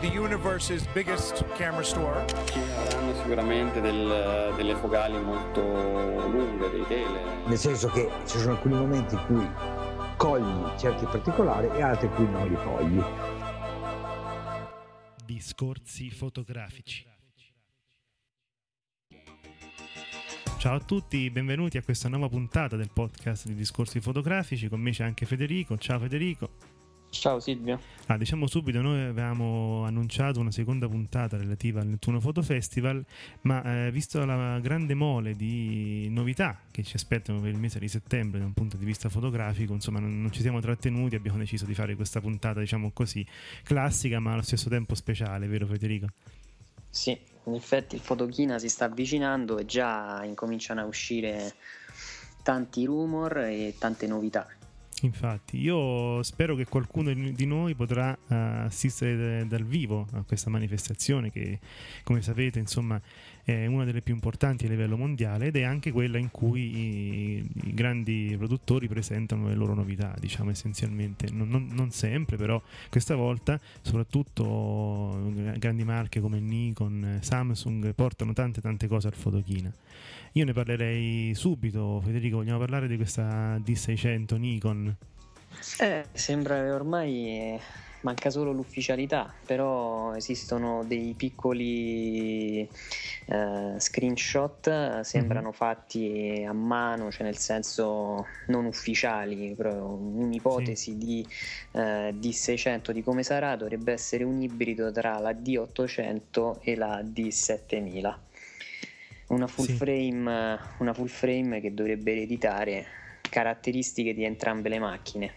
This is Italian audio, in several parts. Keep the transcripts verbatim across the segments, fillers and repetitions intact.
The universe's biggest camera store. Ci saranno sicuramente del, delle focali molto lunghe, dei tele. Nel senso che ci sono alcuni momenti in cui cogli certi particolari e altri in cui non li cogli. Discorsi fotografici. Ciao a tutti, benvenuti a questa nuova puntata del podcast di Discorsi Fotografici. Con me c'è anche Federico. Ciao Federico. Ciao Silvio. Ah, diciamo subito, noi avevamo annunciato una seconda puntata relativa al Nettuno Photo Festival, ma eh, visto la grande mole di novità che ci aspettano per il mese di settembre da un punto di vista fotografico, insomma non, non ci siamo trattenuti, abbiamo deciso di fare questa puntata, diciamo così, classica ma allo stesso tempo speciale, vero Federico? Sì, in effetti il Photokina si sta avvicinando e già incominciano a uscire tanti rumor e tante novità. Infatti, io spero che qualcuno di noi potrà uh, assistere dal vivo a questa manifestazione che, come sapete, insomma, è una delle più importanti a livello mondiale ed è anche quella in cui i, i grandi produttori presentano le loro novità, diciamo essenzialmente, non, non, non sempre, però questa volta soprattutto grandi marche come Nikon, Samsung portano tante tante cose al Photokina. Io ne parlerei subito, Federico, vogliamo parlare di questa D seicento Nikon? Eh, sembra che ormai manca solo l'ufficialità, però esistono dei piccoli eh, screenshot, sembrano fatti a mano, cioè nel senso non ufficiali, proprio un'ipotesi sì. di eh, D seicento di come sarà dovrebbe essere un ibrido tra la D ottocento e la D settemilamila, una full sì. frame, una full frame che dovrebbe ereditare caratteristiche di entrambe le macchine.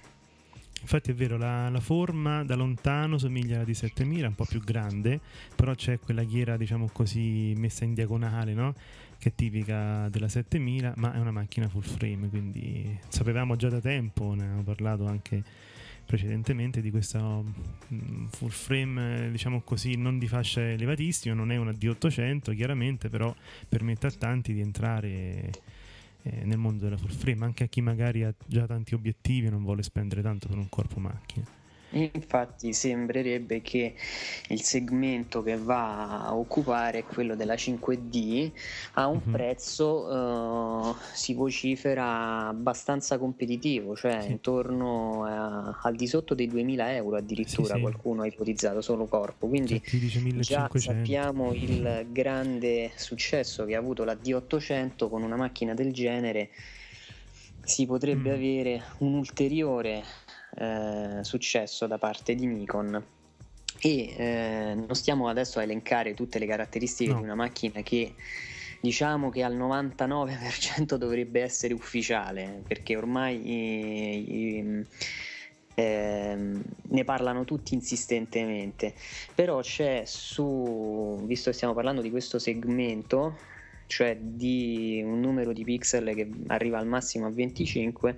Infatti è vero, la, la forma da lontano somiglia alla D settemila, un po' più grande, però c'è quella ghiera, diciamo così, messa in diagonale, no? Che è tipica della settemila, ma è una macchina full frame, quindi sapevamo già da tempo, ne abbiamo parlato anche precedentemente, di questa full frame, diciamo così, non di fascia elevatissima, non è una D ottocento chiaramente, però permette a tanti di entrare nel mondo della full frame, anche a chi magari ha già tanti obiettivi e non vuole spendere tanto per un corpo macchina. Infatti sembrerebbe che il segmento che va a occupare è quello della cinque D a un uh-huh. prezzo uh, si vocifera abbastanza competitivo, cioè sì. intorno a, al di sotto dei duemila euro addirittura, sì, sì. qualcuno ha ipotizzato solo corpo, quindi già sappiamo il grande successo che ha avuto la D ottocento. Con una macchina del genere si potrebbe mm. avere un ulteriore Eh, successo da parte di Nikon e eh, non stiamo adesso a elencare tutte le caratteristiche no. di una macchina che diciamo che al novantanove per cento dovrebbe essere ufficiale, perché ormai eh, eh, ne parlano tutti insistentemente, però c'è, su, visto che stiamo parlando di questo segmento, cioè di un numero di pixel che arriva al massimo a venticinque,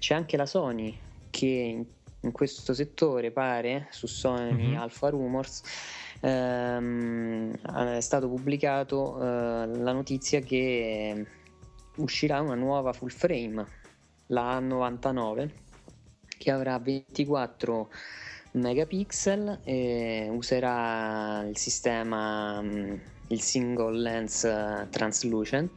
c'è anche la Sony che in questo settore pare, su Sony mm-hmm. Alpha Rumors, ehm, è stato pubblicato eh, la notizia che uscirà una nuova full frame, la A novantanove, che avrà ventiquattro megapixel e userà il sistema... Mh, il single lens uh, translucent,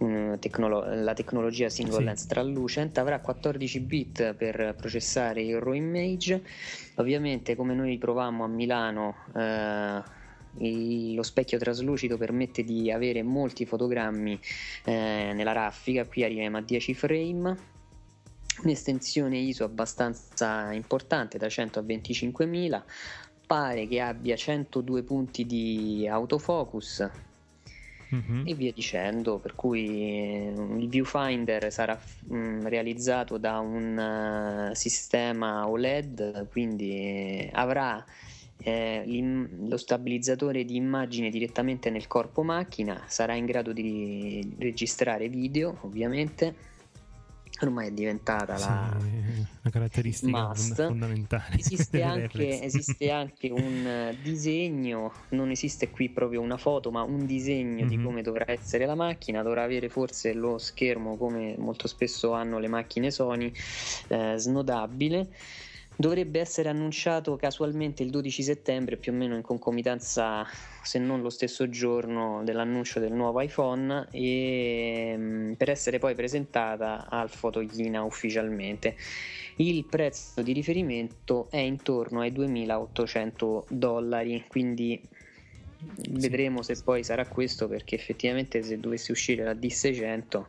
um, tecnolo- la tecnologia single sì. lens translucent, avrà quattordici bit per processare il RAW image. Ovviamente, come noi provammo a Milano, uh, il, lo specchio traslucido permette di avere molti fotogrammi eh, nella raffica, qui arriviamo a dieci frame, un'estensione ISO abbastanza importante da cento a venticinquemila, pare che abbia centodue punti di autofocus mm-hmm. e via dicendo, per cui il viewfinder sarà mh, realizzato da un uh, sistema O L E D, quindi avrà eh, lo stabilizzatore di immagine direttamente nel corpo macchina, sarà in grado di registrare video, ovviamente ormai è diventata sì, la una caratteristica must. fondamentale. Esiste anche, esiste anche un disegno, non esiste qui proprio una foto, ma un disegno mm-hmm. di come dovrà essere la macchina. Dovrà avere forse lo schermo, come molto spesso hanno le macchine Sony, eh, snodabile. Dovrebbe essere annunciato casualmente il dodici settembre, più o meno in concomitanza, se non lo stesso giorno, dell'annuncio del nuovo iPhone, e per essere poi presentata al Photokina ufficialmente. Il prezzo di riferimento è intorno ai duemilaottocento dollari, quindi vedremo se poi sarà questo, perché effettivamente se dovesse uscire la D seicento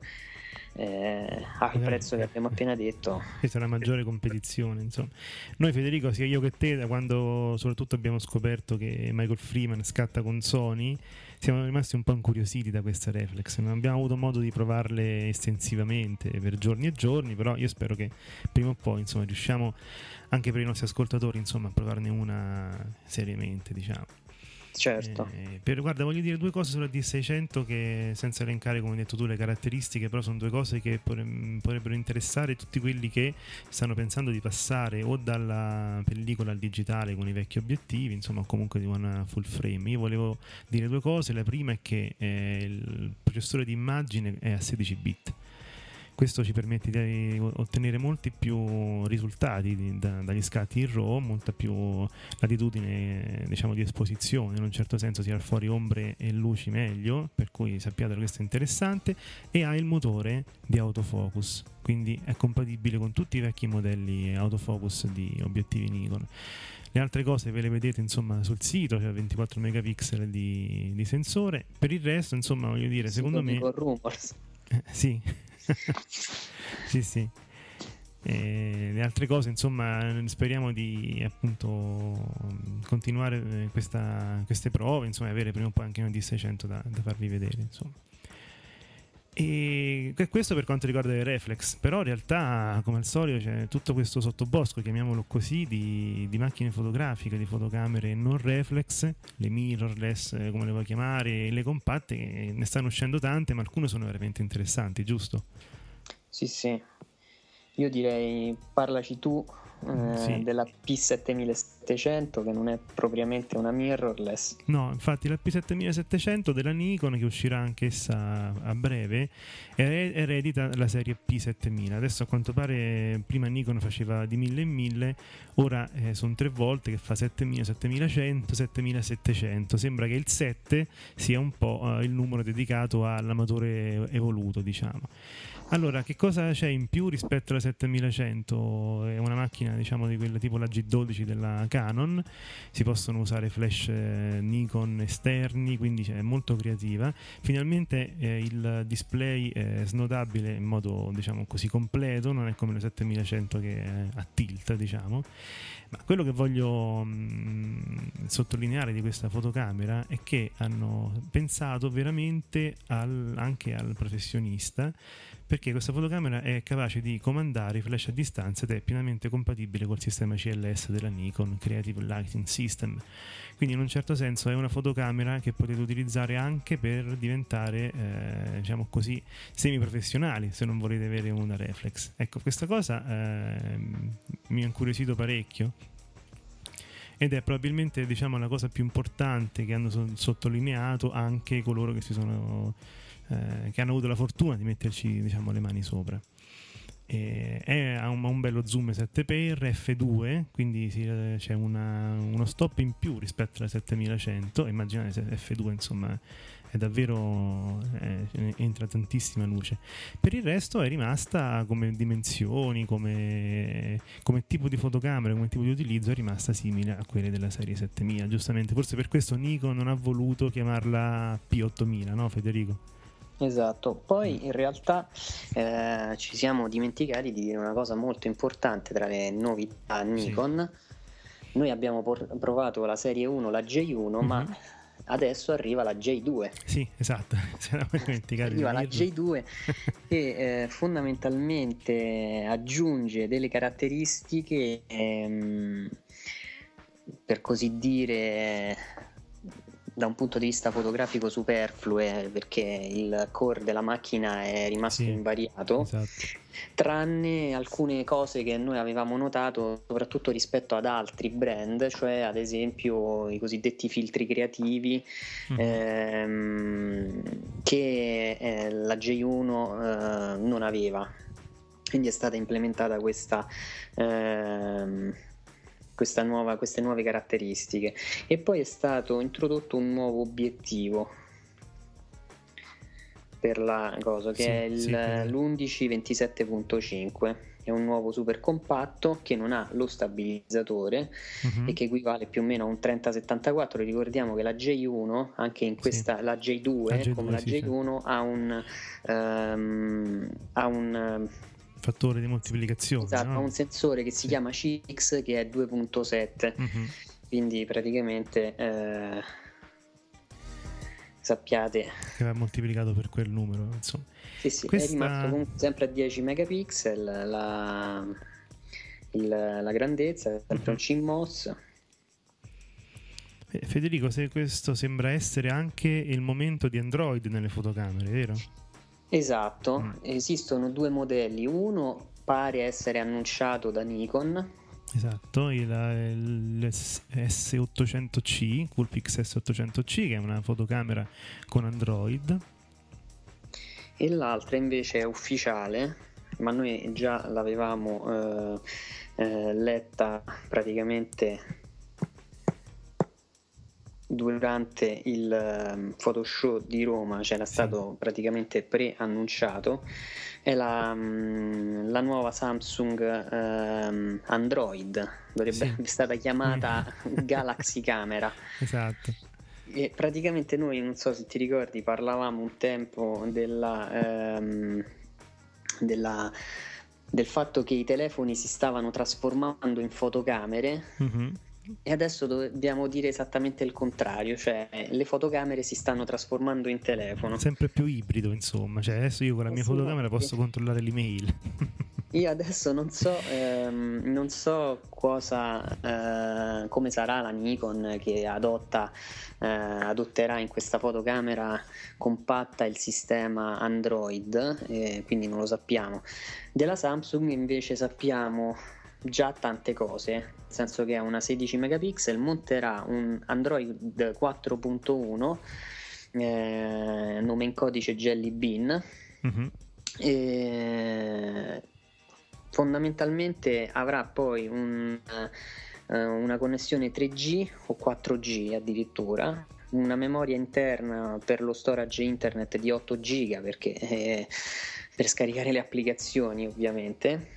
Eh, al prezzo che abbiamo appena detto, questa è una maggiore competizione, insomma. Noi, Federico, sia io che te, da quando soprattutto abbiamo scoperto che Michael Freeman scatta con Sony, siamo rimasti un po' incuriositi da queste reflex. Non abbiamo avuto modo di provarle estensivamente per giorni e giorni, però io spero che prima o poi, insomma, riusciamo anche per i nostri ascoltatori, insomma, a provarne una seriamente, diciamo. Certo. Eh, per, guarda, voglio dire due cose sulla D seicento, che senza elencare, come hai detto tu, le caratteristiche, però sono due cose che potrebbero interessare tutti quelli che stanno pensando di passare o dalla pellicola al digitale con i vecchi obiettivi, insomma, o comunque di una full frame. Io volevo dire due cose. La prima è che eh, il processore di immagine è a sedici bit. Questo ci permette di ottenere molti più risultati da, dagli scatti in RAW, molta più latitudine, diciamo, di esposizione, in un certo senso tirare fuori ombre e luci meglio, per cui sappiate che questo è interessante, e ha il motore di autofocus, quindi è compatibile con tutti i vecchi modelli autofocus di obiettivi Nikon. Le altre cose ve le vedete, insomma, sul sito, c'è cioè ventiquattro megapixel di, di sensore. Per il resto, insomma, voglio dire, secondo me eh, sì sì sì eh, le altre cose, insomma, speriamo di, appunto, continuare questa, queste prove, insomma, avere prima o poi anche una D seicento da, da farvi vedere, insomma. E questo per quanto riguarda i reflex, però in realtà, come al solito, c'è tutto questo sottobosco, chiamiamolo così, di, di macchine fotografiche, di fotocamere non reflex, le mirrorless, come le vuoi chiamare, le compatte, ne stanno uscendo tante, ma alcune sono veramente interessanti, giusto? Sì, sì, io direi parlaci tu eh, sì. della P settemilasettecento, che non è propriamente una mirrorless. No, infatti la P settemilasettecento della Nikon, che uscirà anch'essa a breve, eredita la serie P settemila. Adesso, a quanto pare, prima Nikon faceva di mille in mille, ora eh, sono tre volte, che fa settemila, settemilacento, settemilasettecento. Sembra che il sette sia un po' il numero dedicato all'amatore evoluto, diciamo. Allora, che cosa c'è in più rispetto alla settemilacento? È una macchina, diciamo, di quel tipo, la G dodici della Canon. Si possono usare flash eh, Nikon esterni, quindi è molto creativa. Finalmente eh, il display è snodabile in modo, diciamo così, completo, non è come la settemilacento che è a tilt, diciamo. Ma quello che voglio mh, sottolineare di questa fotocamera è che hanno pensato veramente al, anche al professionista, perché questa fotocamera è capace di comandare i flash a distanza ed è pienamente compatibile col sistema C L S della Nikon, Creative Lighting System. Quindi in un certo senso è una fotocamera che potete utilizzare anche per diventare, eh, diciamo così, semiprofessionali, se non volete avere una reflex. Ecco, questa cosa eh, mi ha incuriosito parecchio, ed è probabilmente, diciamo, la cosa più importante che hanno so- sottolineato anche coloro che si sono eh, che hanno avuto la fortuna di metterci, diciamo, le mani sopra. E è, ha un, un bello zoom sette x F due, quindi si, c'è una, uno stop in più rispetto alla settemilacento. Immaginate se F due, insomma, è davvero eh, entra tantissima luce. Per il resto è rimasta come dimensioni, come, come tipo di fotocamera, come tipo di utilizzo, è rimasta simile a quelle della serie settemila, giustamente. Forse per questo Nikon non ha voluto chiamarla P ottomila, no, Federico? Esatto, poi in realtà eh, ci siamo dimenticati di dire una cosa molto importante tra le novità Nikon. Sì. Noi abbiamo por- provato la serie uno, la J uno, mm-hmm. ma adesso arriva la J due. Sì, esatto, arriva la J due che eh, fondamentalmente aggiunge delle caratteristiche ehm, per così dire, da un punto di vista fotografico superflue, perché il core della macchina è rimasto sì, invariato, esatto, tranne alcune cose che noi avevamo notato soprattutto rispetto ad altri brand, cioè ad esempio i cosiddetti filtri creativi, mm-hmm, ehm, che eh, la J uno eh, non aveva, quindi è stata implementata questa ehm, Questa nuova, queste nuove caratteristiche, e poi è stato introdotto un nuovo obiettivo per la cosa che sì, è il, sì, l'undici ventisette virgola cinque, è un nuovo super compatto che non ha lo stabilizzatore, uh-huh, e che equivale più o meno a un trenta settantaquattro. Ricordiamo che la J uno, anche in questa, sì, la J due, la J due come la sì, J uno sì, ha un um, ha un fattore di moltiplicazione, esatto, no? Un sensore che si sì, chiama C X, che è due virgola sette, mm-hmm, quindi praticamente eh, sappiate che va moltiplicato per quel numero, insomma. Sì, sì, questa... è rimasto comunque sempre a dieci megapixel la, il, la grandezza, sempre mm-hmm, un C M O S. eh, Federico, se questo sembra essere anche il momento di Android nelle fotocamere, vero? Esatto, esistono due modelli, uno pare essere annunciato da Nikon, esatto, il, il S ottocento C, Coolpix S ottocento C, che è una fotocamera con Android, e l'altra invece è ufficiale, ma noi già l'avevamo eh, eh, letta praticamente durante il Photoshow di Roma, c'era stato sì, praticamente preannunciato. È la, la nuova Samsung ehm, Android, dovrebbe sì, essere stata chiamata Galaxy Camera, esatto, e praticamente noi, non so se ti ricordi, parlavamo un tempo della, ehm, della del fatto che i telefoni si stavano trasformando in fotocamere, mm-hmm, e adesso dobbiamo dire esattamente il contrario, cioè le fotocamere si stanno trasformando in telefono, sempre più ibrido, insomma, cioè adesso io con la mia sì, fotocamera posso controllare l'email. Io adesso non so ehm, non so cosa eh, come sarà la Nikon che adotta eh, adotterà in questa fotocamera compatta il sistema Android, eh, quindi non lo sappiamo. Della Samsung invece sappiamo già tante cose, nel senso che ha una sedici megapixel, monterà un Android quattro punto uno, eh, nome in codice Jelly Bean, mm-hmm, e fondamentalmente avrà poi un, eh, una connessione tre G o quattro G addirittura, una memoria interna per lo storage internet di otto giga, perché eh, per scaricare le applicazioni ovviamente,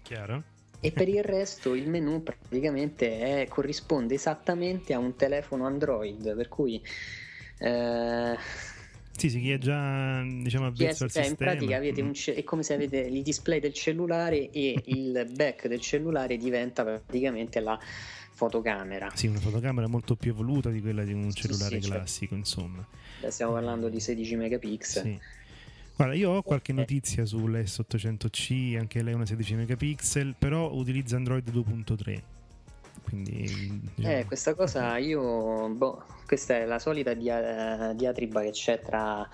chiaro. E per il resto il menu praticamente è, corrisponde esattamente a un telefono Android, per cui eh, sì, sì, chi è già, diciamo, avvezzo al sistema, in pratica avete un ce- è come se avete il display del cellulare e il back del cellulare diventa praticamente la fotocamera. Sì, una fotocamera molto più evoluta di quella di un cellulare sì, sì, classico, cioè, insomma. Stiamo parlando di sedici megapixel. Sì. Guarda, io ho qualche notizia sull'S ottocento C, anche lei è una sedici megapixel, però utilizza Android due punto tre, quindi diciamo... eh, questa cosa io boh, questa è la solita dia- diatriba che c'è tra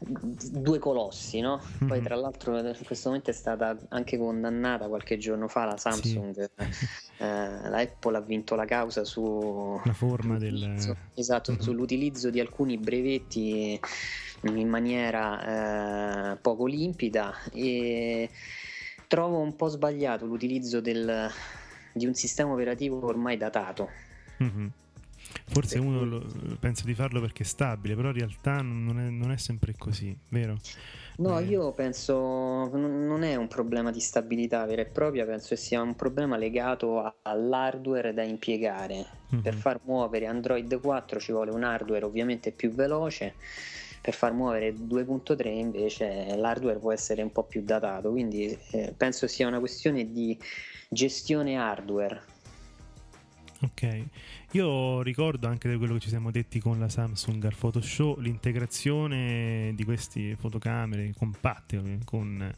due colossi, no? Poi mm-hmm, tra l'altro in questo momento è stata anche condannata qualche giorno fa la Samsung, sì, eh, la Apple ha vinto la causa su la forma del... esatto, mm-hmm, sull'utilizzo di alcuni brevetti in maniera eh, poco limpida, e trovo un po' sbagliato l'utilizzo del, di un sistema operativo ormai datato, mm-hmm, forse per uno lo, pensa di farlo perché è stabile, però in realtà non è, non è sempre così, vero? No, eh. io penso non è un problema di stabilità vera e propria, penso che sia un problema legato all'hardware da impiegare, mm-hmm, per far muovere Android quattro ci vuole un hardware ovviamente più veloce, per far muovere due punto tre invece l'hardware può essere un po' più datato, quindi eh, penso sia una questione di gestione hardware. Ok, io ricordo anche di quello che ci siamo detti con la Samsung al Photoshow, l'integrazione di queste fotocamere compatte con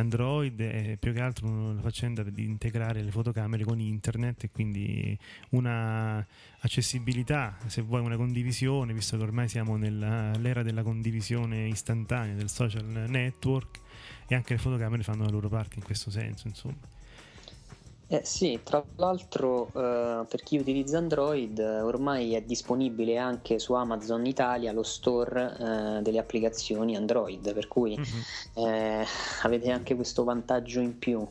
Android è più che altro la faccenda di integrare le fotocamere con internet e quindi una accessibilità, se vuoi una condivisione, visto che ormai siamo nell'era della condivisione istantanea, del social network, e anche le fotocamere fanno la loro parte in questo senso, insomma. Eh sì, tra l'altro eh, per chi utilizza Android eh, ormai è disponibile anche su Amazon Italia lo store eh, delle applicazioni Android, per cui mm-hmm. eh, avete anche questo vantaggio in più.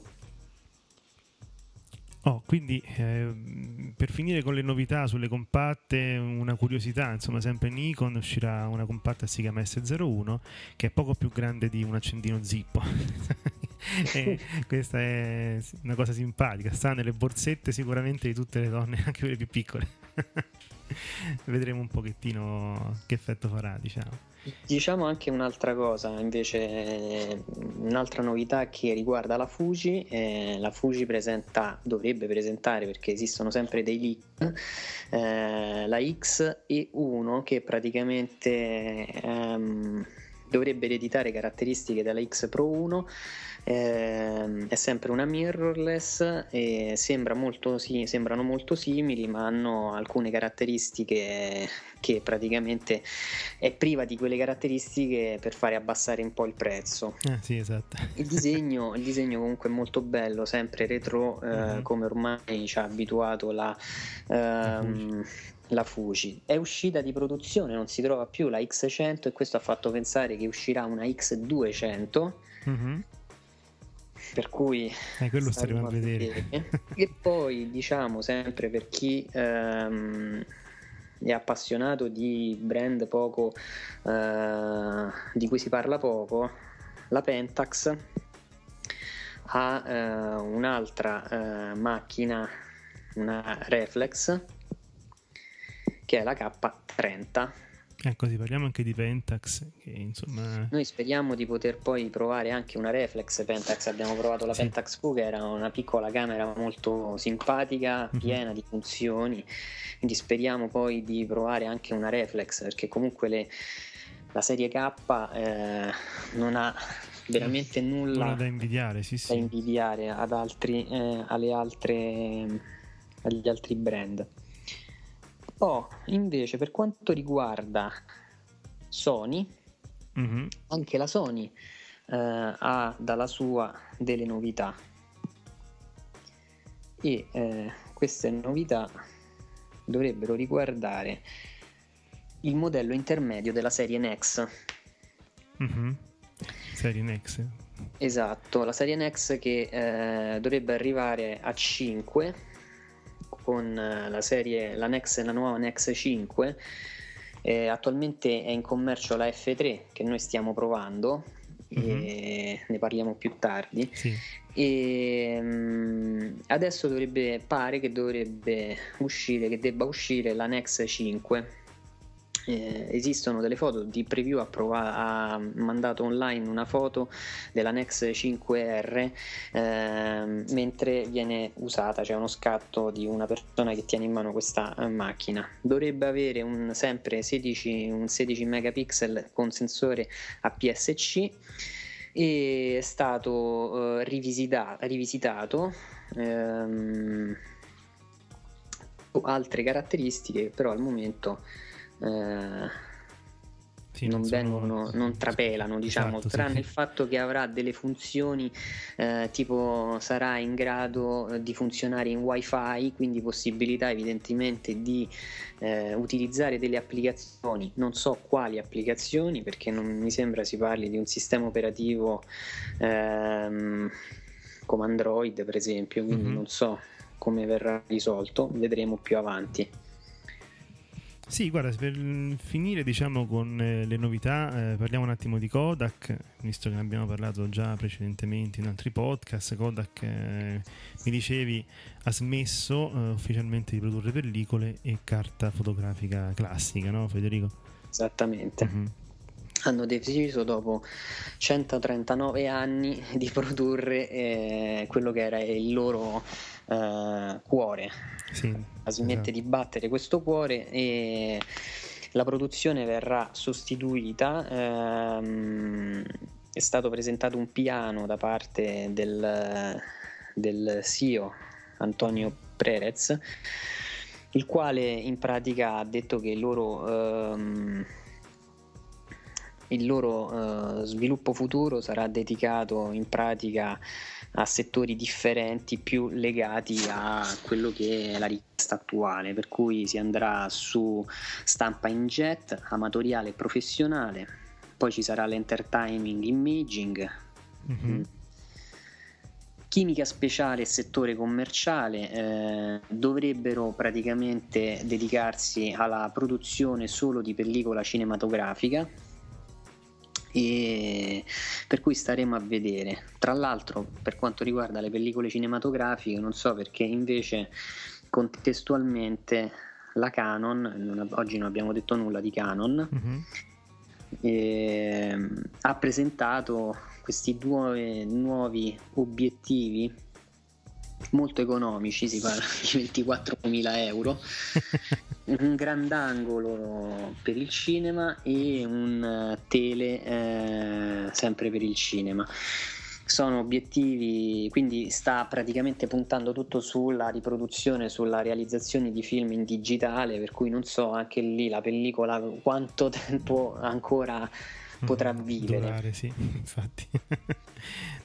Oh, quindi eh, per finire con le novità sulle compatte, una curiosità, insomma, sempre Nikon uscirà una compatta si chiama S zero uno che è poco più grande di un accendino Zippo. E questa è una cosa simpatica, sta nelle borsette sicuramente di tutte le donne, anche quelle più piccole. Vedremo un pochettino che effetto farà, diciamo. Diciamo anche un'altra cosa, invece un'altra novità che riguarda la Fuji. eh, la Fuji presenta, dovrebbe presentare, perché esistono sempre dei leak, eh, la X E uno che praticamente ehm, dovrebbe ereditare caratteristiche della X Pro uno. Eh, è sempre una mirrorless e sembra molto, sì, sembrano molto simili, ma hanno alcune caratteristiche che praticamente è priva di quelle caratteristiche per fare abbassare un po' il prezzo. Ah, sì, esatto. il, disegno, il disegno comunque è molto bello, sempre retro, eh, mm-hmm. come ormai ci ha abituato la ehm, la Fuji. È uscita di produzione, non si trova più la X cento, e questo ha fatto pensare che uscirà una X duecento, mm-hmm. per cui eh, quello staremo a vedere. E poi diciamo sempre per chi ehm, è appassionato di brand poco eh, di cui si parla poco, la Pentax ha eh, un'altra eh, macchina, una reflex, che è la K trenta. Ecco, sì, parliamo anche di Pentax, che insomma... Noi speriamo di poter poi provare anche una reflex Pentax. Abbiamo provato la sì. Pentax Q, che era una piccola camera molto simpatica, piena mm-hmm. di funzioni. Quindi speriamo poi di provare anche una reflex, perché comunque le, la serie K eh, non ha veramente nulla, nulla da invidiare, sì, sì. da invidiare ad altri, eh, alle altre, agli altri brand. Oh, invece per quanto riguarda Sony, mm-hmm. anche la Sony eh, ha dalla sua delle novità, e eh, queste novità dovrebbero riguardare il modello intermedio della serie NEX. Mm-hmm. Serie NEX, esatto, la serie NEX che eh, dovrebbe arrivare a cinque con la serie, la NEX, la nuova NEX cinque. eh, attualmente è in commercio la F tre che noi stiamo provando, mm-hmm. e ne parliamo più tardi. Sì. E um, adesso dovrebbe, pare che dovrebbe uscire, che debba uscire la NEX cinque. eh, esistono delle foto di preview, ha, prova- ha mandato online una foto della NEX cinque R, ehm, mentre viene usata, c'è cioè uno scatto di una persona che tiene in mano questa macchina. Dovrebbe avere un, sempre sedici, un sedici megapixel con sensore A P S C, e è stato eh, rivisita- rivisitato ehm, altre caratteristiche, però al momento Eh, sì, non, non, vengono, sono... non trapelano, diciamo, esatto, tranne sì. il fatto che avrà delle funzioni eh, tipo sarà in grado di funzionare in wifi, quindi possibilità evidentemente di eh, utilizzare delle applicazioni, non so quali applicazioni, perché non mi sembra si parli di un sistema operativo ehm, come Android per esempio, quindi mm-hmm. non so come verrà risolto, vedremo più avanti. Sì, guarda, per finire diciamo con eh, le novità, eh, parliamo un attimo di Kodak, visto che ne abbiamo parlato già precedentemente in altri podcast. Kodak, eh, mi dicevi, ha smesso eh, ufficialmente di produrre pellicole e carta fotografica classica, no Federico? Esattamente. Mm-hmm. Hanno deciso dopo centotrentanove anni di produrre eh, quello che era il loro eh, cuore. Sì, smette esatto. di battere questo cuore, e la produzione verrà sostituita ehm, è stato presentato un piano da parte del, del C E O Antonio Perez, il quale in pratica ha detto che il loro, ehm, il loro eh, sviluppo futuro sarà dedicato in pratica a settori differenti, più legati a quello che è la richiesta attuale, per cui si andrà su stampa in jet, amatoriale e professionale, poi ci sarà l'entertaining imaging, mm-hmm. chimica speciale e settore commerciale, eh, dovrebbero praticamente dedicarsi alla produzione solo di pellicola cinematografica, e per cui staremo a vedere. Tra l'altro, per quanto riguarda le pellicole cinematografiche, non so perché invece contestualmente la Canon, non, oggi non abbiamo detto nulla di Canon, mm-hmm. eh, ha presentato questi due nuovi obiettivi molto economici, si parla di ventiquattromila euro, un grandangolo per il cinema e un tele eh, sempre per il cinema. Sono obiettivi, quindi sta praticamente puntando tutto sulla riproduzione, sulla realizzazione di film in digitale, per cui non so anche lì la pellicola quanto tempo ancora potrà vivere. Durare, sì, infatti.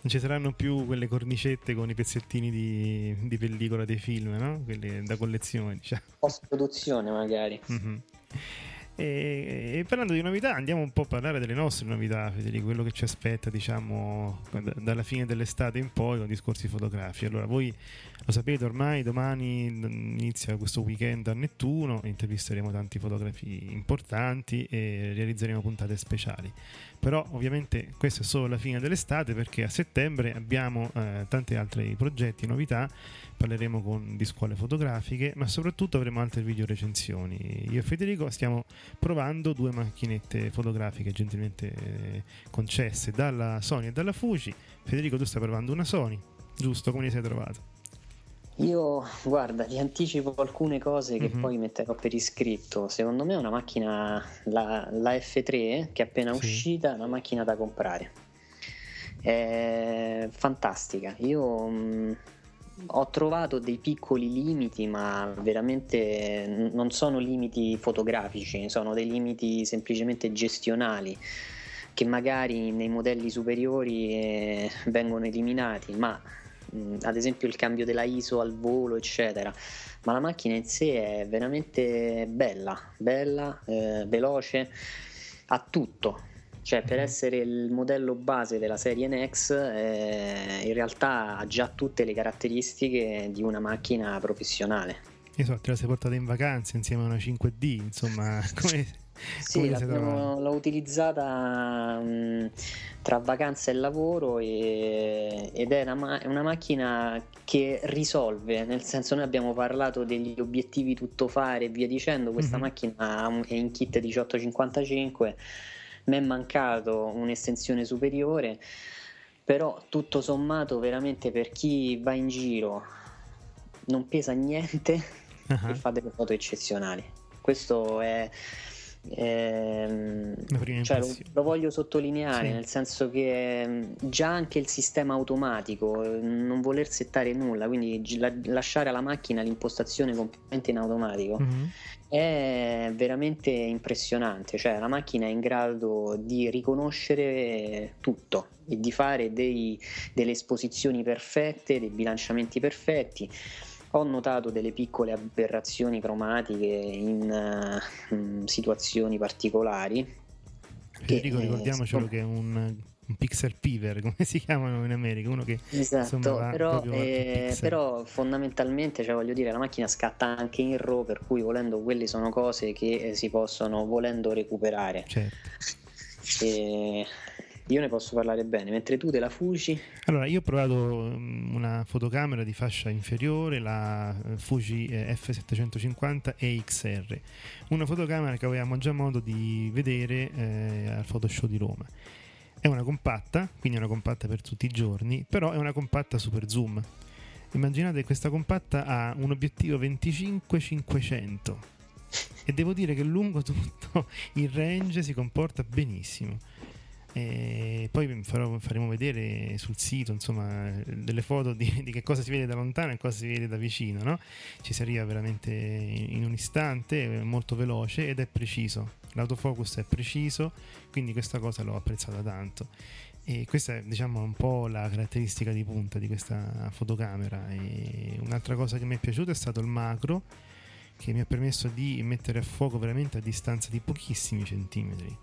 Non ci saranno più quelle cornicette con i pezzettini di, di pellicola dei film, no? Quelle da collezione, diciamo. Post produzione magari. Mm-hmm. E, e parlando di novità, andiamo un po' a parlare delle nostre novità, di quello che ci aspetta, diciamo, dalla fine dell'estate in poi, con discorsi fotografici. Allora, voi lo sapete ormai, domani inizia questo weekend a Nettuno, intervisteremo tanti fotografi importanti e realizzeremo puntate speciali. Però ovviamente questa è solo la fine dell'estate, perché a settembre abbiamo eh, tanti altri progetti, novità. Parleremo con, di scuole fotografiche, ma soprattutto avremo altre video recensioni. Io e Federico stiamo provando due macchinette fotografiche gentilmente eh, concesse dalla Sony e dalla Fuji. Federico, tu stai provando una Sony, giusto? Come ti sei trovato? Io, guarda, ti anticipo alcune cose che mm-hmm. poi metterò per iscritto. Secondo me è una macchina, la, la F tre, che è appena sì. uscita, è una macchina da comprare, è fantastica. Io mh, ho trovato dei piccoli limiti, ma veramente non sono limiti fotografici, sono dei limiti semplicemente gestionali, che magari nei modelli superiori eh, vengono eliminati, ma ad esempio il cambio della I S O al volo eccetera. Ma la macchina in sé è veramente bella, bella, eh, veloce, ha tutto, cioè per essere il modello base della serie NEX eh, in realtà ha già tutte le caratteristiche di una macchina professionale. Esatto, te la sei portata in vacanza insieme a una cinque D, insomma, come... Sì, l'ho utilizzata mh, tra vacanza e lavoro, e, ed è una, una macchina che risolve, nel senso, noi abbiamo parlato degli obiettivi tuttofare e via dicendo, questa mm-hmm. macchina è in kit diciotto cinquantacinque, mi è mancato un'estensione superiore, però tutto sommato veramente per chi va in giro non pesa niente uh-huh. e fa delle foto eccezionali. Questo è... Eh, cioè, lo, lo voglio sottolineare, sì. nel senso che già anche il sistema automatico, non voler settare nulla, quindi la, lasciare alla macchina l'impostazione completamente in automatico, mm-hmm. è veramente impressionante. Cioè la macchina è in grado di riconoscere tutto e di fare dei, delle esposizioni perfette, dei bilanciamenti perfetti. Ho notato delle piccole aberrazioni cromatiche in uh, mh, situazioni particolari. Federico, ricordiamocelo eh, che è un, un pixel piver, come si chiamano in America, uno che esatto, insomma, però, eh, però fondamentalmente, cioè, voglio dire, la macchina scatta anche in RAW, per cui volendo quelle sono cose che si possono volendo recuperare. Certo. E... io ne posso parlare bene, mentre tu della Fuji... Allora, io ho provato una fotocamera di fascia inferiore, la Fuji F settecentocinquanta E X R, una fotocamera che avevamo già modo di vedere eh, al Photoshow di Roma. È una compatta, quindi è una compatta per tutti i giorni, però è una compatta super zoom. Immaginate, questa compatta ha un obiettivo venticinque cinquecento e devo dire che lungo tutto il range si comporta benissimo. E poi farò, faremo vedere sul sito, insomma, delle foto di, di che cosa si vede da lontano e cosa si vede da vicino, no? Ci si arriva veramente in un istante, è molto veloce ed è preciso, l'autofocus è preciso, quindi questa cosa l'ho apprezzata tanto. E questa è, diciamo, un po' la caratteristica di punta di questa fotocamera. E un'altra cosa che mi è piaciuta è stato il macro, che mi ha permesso di mettere a fuoco veramente a distanza di pochissimi centimetri.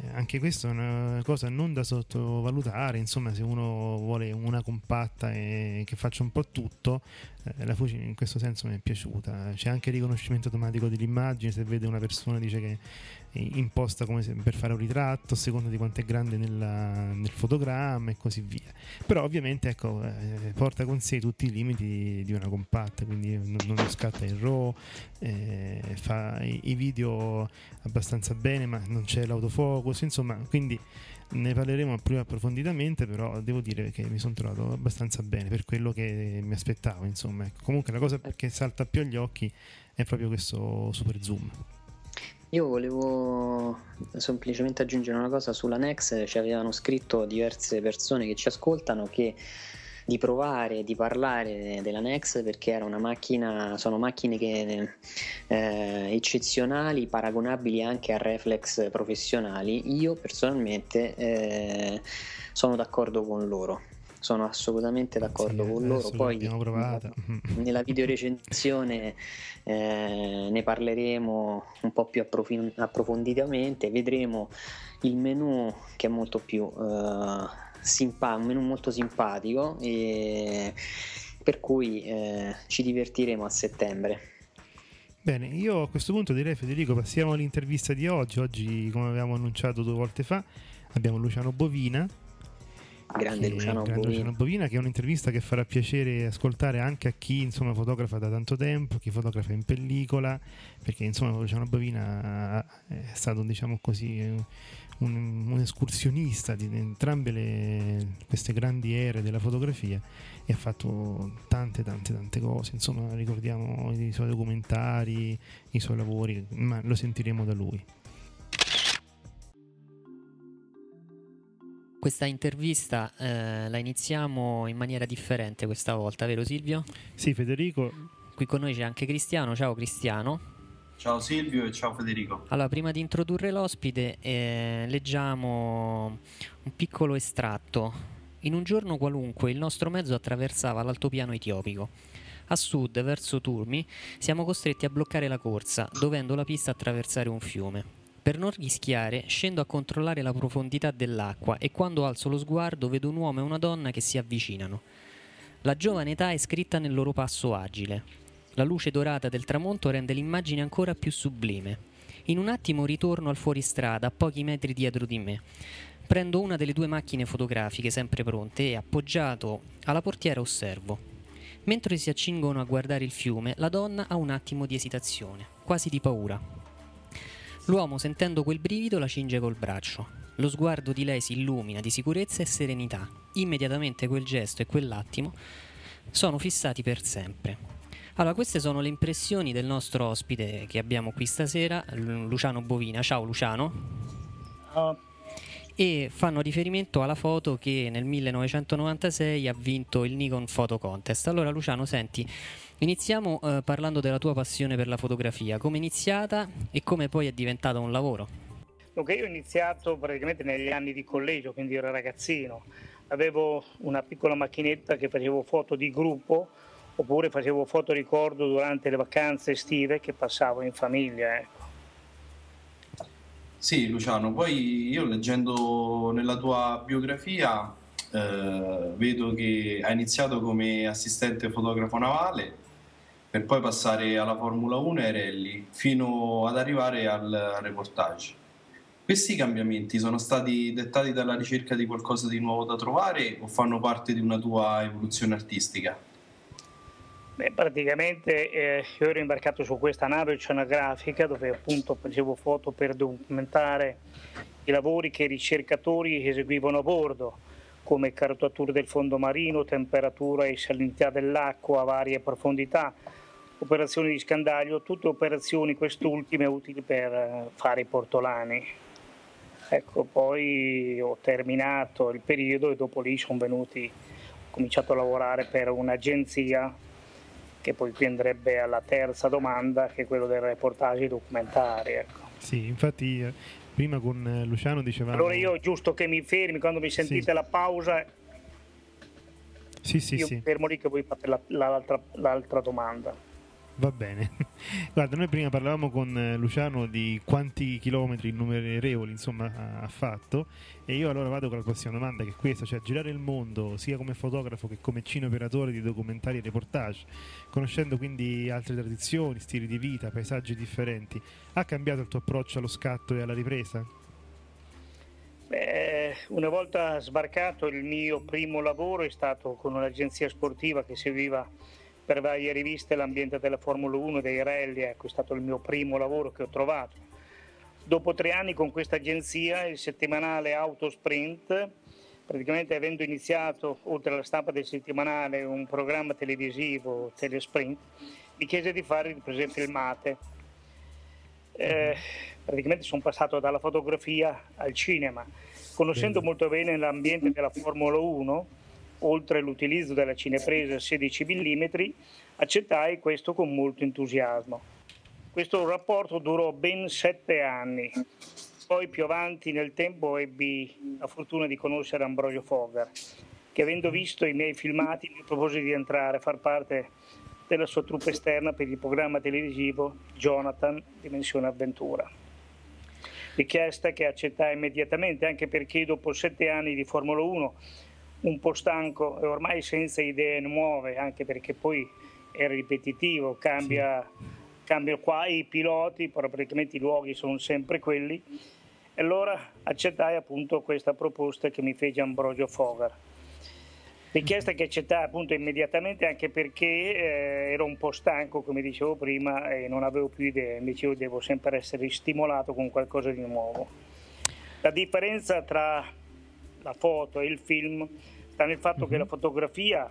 Eh, anche questa è una cosa non da sottovalutare, insomma, se uno vuole una compatta e che faccia un po' tutto, eh, la Fuji in questo senso mi è piaciuta. C'è anche il riconoscimento automatico dell'immagine, se vede una persona dice che imposta come se per fare un ritratto a seconda di quanto è grande nella, nel fotogramma e così via. Però ovviamente, ecco, eh, porta con sé tutti i limiti di una compatta, quindi non, non scatta il RAW, eh, fa i, i video abbastanza bene ma non c'è l'autofocus, insomma, quindi ne parleremo più approfonditamente, però devo dire che mi sono trovato abbastanza bene per quello che mi aspettavo, insomma, ecco. Comunque la cosa che salta più agli occhi è proprio questo super zoom. Io volevo semplicemente aggiungere una cosa sulla NEX. Ci avevano scritto diverse persone che ci ascoltano che di provare, di parlare della NEX, perché era una macchina, sono macchine che, eh, eccezionali, paragonabili anche a reflex professionali. Io personalmente eh, sono d'accordo con loro. Sono assolutamente d'accordo sì, con loro. Poi nella video recensione eh, ne parleremo un po' più approf- approfonditamente. Vedremo il menu, che è molto più eh, simpa- un menu molto simpatico, e per cui eh, ci divertiremo a settembre. Bene, io a questo punto direi, Federico, passiamo all'intervista di oggi. Oggi, come avevamo annunciato due volte fa, abbiamo Luciano Bovina. Grande, Luciano, grande Bovina. Luciano Bovina, che è un'intervista che farà piacere ascoltare anche a chi, insomma, fotografa da tanto tempo, chi fotografa in pellicola, perché, insomma, Luciano Bovina è stato, diciamo così, un, un escursionista di entrambe le, queste grandi ere della fotografia, e ha fatto tante tante tante cose, insomma. Ricordiamo i suoi documentari, i suoi lavori, ma lo sentiremo da lui. Questa intervista eh, la iniziamo in maniera differente questa volta, vero Silvio? Sì, Federico. Qui con noi c'è anche Cristiano. Ciao Cristiano. Ciao Silvio e ciao Federico. Allora, prima di introdurre l'ospite, eh, leggiamo un piccolo estratto. In un giorno qualunque il nostro mezzo attraversava l'altopiano etiopico. A sud, verso Turmi, siamo costretti a bloccare la corsa, dovendo la pista attraversare un fiume. Per non rischiare, scendo a controllare la profondità dell'acqua e quando alzo lo sguardo vedo un uomo e una donna che si avvicinano. La giovane età è scritta nel loro passo agile. La luce dorata del tramonto rende l'immagine ancora più sublime. In un attimo ritorno al fuoristrada, a pochi metri dietro di me. Prendo una delle due macchine fotografiche sempre pronte e, appoggiato alla portiera, osservo. Mentre si accingono a guardare il fiume, la donna ha un attimo di esitazione, quasi di paura. L'uomo, sentendo quel brivido, la cinge col braccio. Lo sguardo di lei si illumina di sicurezza e serenità. Immediatamente quel gesto e quell'attimo sono fissati per sempre. Allora, queste sono le impressioni del nostro ospite che abbiamo qui stasera, Luciano Bovina. Ciao Luciano. Ciao. E fanno riferimento alla foto che nel millenovecentonovantasei ha vinto il Nikon Photo Contest. Allora Luciano, senti, iniziamo eh, parlando della tua passione per la fotografia, come è iniziata e come poi è diventata un lavoro. Ok, io ho iniziato praticamente negli anni di collegio, quindi ero ragazzino. Avevo una piccola macchinetta che facevo foto di gruppo, oppure facevo foto ricordo durante le vacanze estive che passavo in famiglia. Eh. Sì, Luciano, poi io leggendo nella tua biografia eh, vedo che hai iniziato come assistente fotografo navale, per poi passare alla Formula uno e ai rally, fino ad arrivare al reportage. Questi cambiamenti sono stati dettati dalla ricerca di qualcosa di nuovo da trovare o fanno parte di una tua evoluzione artistica? Beh, praticamente eh, io ero imbarcato su questa nave oceanografica, dove appunto facevo foto per documentare i lavori che i ricercatori eseguivano a bordo, come carotature del fondo marino, temperatura e salinità dell'acqua a varie profondità, operazioni di scandaglio, tutte operazioni quest'ultime utili per fare i portolani. Ecco, poi ho terminato il periodo e dopo lì sono venuti, ho cominciato a lavorare per un'agenzia che poi qui andrebbe alla terza domanda, che è quello del reportage documentari. Ecco. Sì, infatti prima con Luciano dicevamo... Allora io giusto che mi fermi, quando mi sentite sì. la pausa... Sì, sì, io sì. fermo lì che voi fate la, la, l'altra, l'altra domanda. Va bene. Guarda, noi prima parlavamo con Luciano di quanti chilometri innumerevoli insomma ha fatto, e io allora vado con la prossima domanda, che è questa, cioè girare il mondo sia come fotografo che come cineoperatore di documentari e reportage, conoscendo quindi altre tradizioni, stili di vita, paesaggi differenti, ha cambiato il tuo approccio allo scatto e alla ripresa? Beh, una volta sbarcato, il mio primo lavoro è stato con un'agenzia sportiva che seguiva per varie riviste l'ambiente della Formula uno, dei rally. Ecco, è stato il mio primo lavoro che ho trovato. Dopo tre anni con questa agenzia, il settimanale Autosprint, praticamente avendo iniziato, oltre alla stampa del settimanale, un programma televisivo, Telesprint, mi chiese di fare riprese filmate. Eh, praticamente sono passato dalla fotografia al cinema, conoscendo molto bene l'ambiente della Formula uno, oltre l'utilizzo della cinepresa sedici millimetri, accettai questo con molto entusiasmo. Questo rapporto durò ben sette anni, poi più avanti nel tempo ebbi la fortuna di conoscere Ambrogio Fogar, che avendo visto i miei filmati mi propose di entrare a far parte della sua troupe esterna per il programma televisivo Jonathan Dimensione Avventura. Richiesta che accettai immediatamente, anche perché dopo sette anni di Formula uno, un po' stanco e ormai senza idee nuove, anche perché poi è ripetitivo, cambia, cambia qua i piloti, praticamente i luoghi sono sempre quelli, e allora accettai appunto questa proposta che mi fece Ambrogio Fogar. Richiesta che accettai appunto immediatamente, anche perché eh, ero un po' stanco, come dicevo prima, e non avevo più idee, invece io devo sempre essere stimolato con qualcosa di nuovo. La differenza tra la foto e il film sta nel fatto che la fotografia,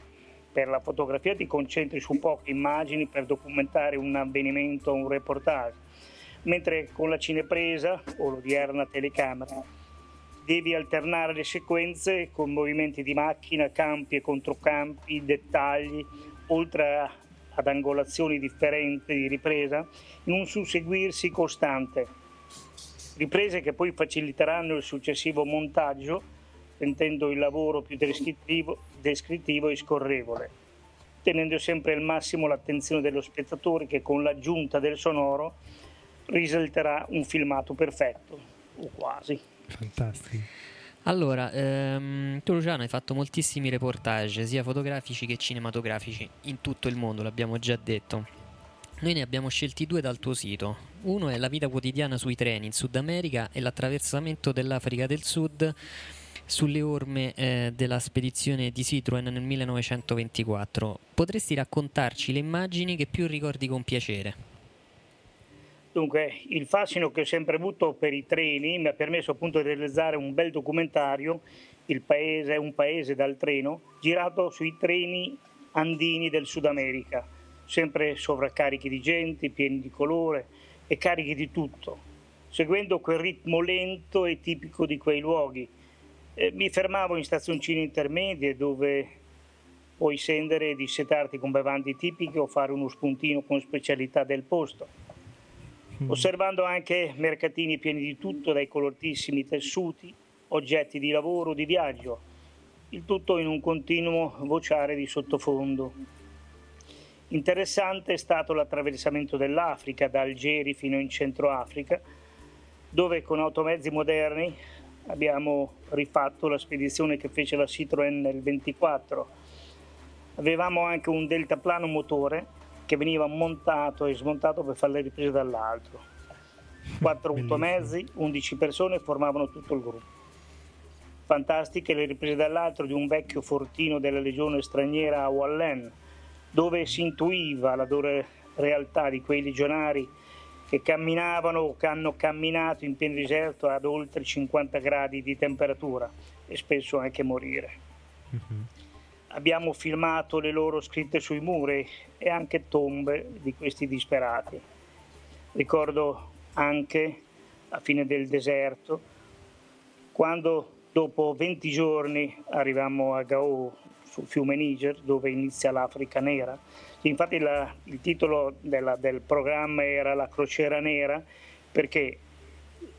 per la fotografia ti concentri su poche immagini per documentare un avvenimento o un reportage, mentre con la cinepresa o l'odierna telecamera devi alternare le sequenze con movimenti di macchina, campi e controcampi, dettagli, oltre a, ad angolazioni differenti di ripresa, in un susseguirsi costante. Riprese che poi faciliteranno il successivo montaggio, rendendo il lavoro più descrittivo, descrittivo e scorrevole, tenendo sempre al massimo l'attenzione dello spettatore, che con l'aggiunta del sonoro risulterà un filmato perfetto, o quasi. Fantastico. Allora, ehm, tu Luciano hai fatto moltissimi reportage, sia fotografici che cinematografici, in tutto il mondo, l'abbiamo già detto. Noi ne abbiamo scelti due dal tuo sito. Uno è la vita quotidiana sui treni in Sud America e l'attraversamento dell'Africa del Sud sulle orme eh, della spedizione di Citroën nel millenovecentoventiquattro. Potresti raccontarci le immagini che più ricordi con piacere? Dunque, il fascino che ho sempre avuto per i treni mi ha permesso appunto di realizzare un bel documentario, Il paese è un paese dal treno, girato sui treni andini del Sud America, sempre sovraccarichi di gente, pieni di colore e carichi di tutto, seguendo quel ritmo lento e tipico di quei luoghi. E mi fermavo in stazioncine intermedie dove puoi scendere e dissetarti con bevande tipiche o fare uno spuntino con specialità del posto. Osservando anche mercatini pieni di tutto, dai coloratissimi tessuti, oggetti di lavoro, di viaggio, il tutto in un continuo vociare di sottofondo. Interessante è stato l'attraversamento dell'Africa, da Algeri fino in Centro Africa, dove con automezzi moderni abbiamo rifatto la spedizione che fece la Citroën nel ventiquattro. Avevamo anche un deltaplano motore che veniva montato e smontato per fare le riprese dall'altro. Quattro automezzi, undici persone formavano tutto il gruppo. Fantastiche le riprese dall'altro di un vecchio fortino della legione straniera a Wallen, dove si intuiva la dura realtà di quei legionari che camminavano o che hanno camminato in pieno deserto ad oltre cinquanta gradi di temperatura e spesso anche morire. Mm-hmm. Abbiamo filmato le loro scritte sui muri e anche tombe di questi disperati. Ricordo anche, a fine del deserto, quando dopo venti giorni arriviamo a Gao, sul fiume Niger, dove inizia l'Africa nera. Infatti la, il titolo della, del programma era La crociera nera, perché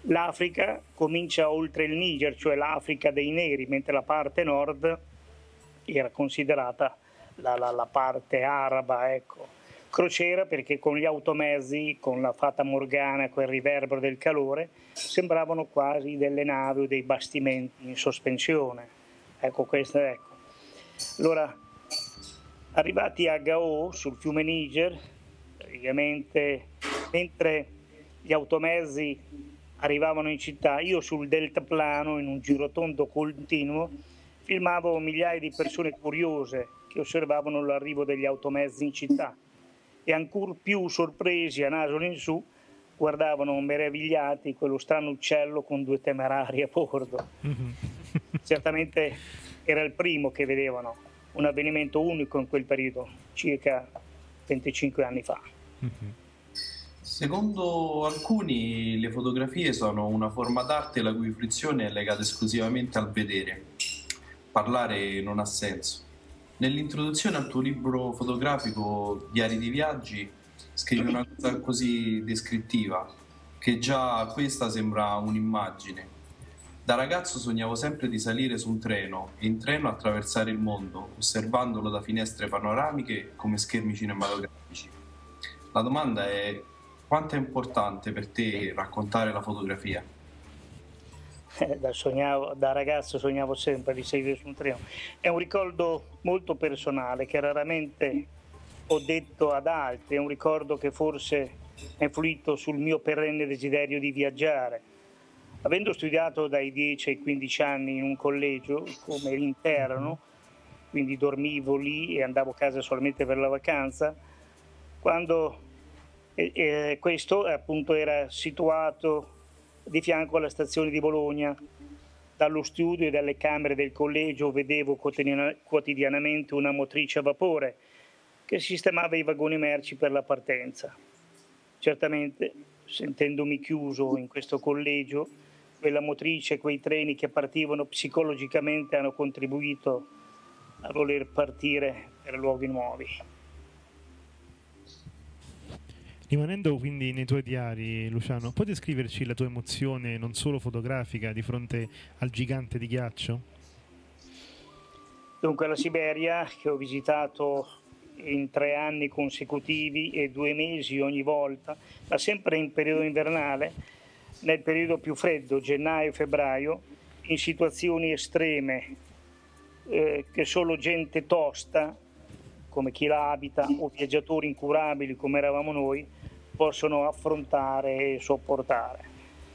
l'Africa comincia oltre il Niger, cioè l'Africa dei neri, mentre la parte nord era considerata la, la, la parte araba, ecco. Crociera perché con gli automezzi, con la fata morgana, quel riverbero del calore, sembravano quasi delle navi o dei bastimenti in sospensione. Ecco questo, ecco. Allora, arrivati a Gao, sul fiume Niger, praticamente mentre gli automezzi arrivavano in città, io sul deltaplano, in un girotondo continuo, filmavo migliaia di persone curiose che osservavano l'arrivo degli automezzi in città e ancor più sorpresi, a naso in su, guardavano meravigliati quello strano uccello con due temerari a bordo. Certamente era il primo che vedevano, un avvenimento unico in quel periodo, circa venticinque anni fa. Secondo alcuni le fotografie sono una forma d'arte la cui fruizione è legata esclusivamente al vedere. Parlare non ha senso. Nell'introduzione al tuo libro fotografico Diari di viaggi scrivi una cosa così descrittiva che già questa sembra un'immagine. Da ragazzo sognavo sempre di salire su un treno e in treno attraversare il mondo, osservandolo da finestre panoramiche come schermi cinematografici. La domanda è: quanto è importante per te raccontare la fotografia? Eh, da, sognavo, da ragazzo sognavo sempre di salire su un treno. È un ricordo molto personale che raramente ho detto ad altri, è un ricordo che forse è influito sul mio perenne desiderio di viaggiare. Avendo studiato dai dieci ai quindici anni in un collegio come interno, quindi dormivo lì e andavo a casa solamente per la vacanza, quando eh, questo appunto era situato di fianco alla stazione di Bologna. Dallo studio e dalle camere del collegio vedevo quotidianamente una motrice a vapore che sistemava i vagoni merci per la partenza. Certamente, sentendomi chiuso in questo collegio, quella motrice, quei treni che partivano psicologicamente hanno contribuito a voler partire per luoghi nuovi. Rimanendo quindi nei tuoi diari, Luciano, puoi descriverci la tua emozione, non solo fotografica, di fronte al gigante di ghiaccio? Dunque, la Siberia, che ho visitato in tre anni consecutivi e due mesi ogni volta, ma sempre in periodo invernale, nel periodo più freddo, gennaio e febbraio, in situazioni estreme eh, che solo gente tosta, come chi la abita, o viaggiatori incurabili come eravamo noi, possono affrontare e sopportare.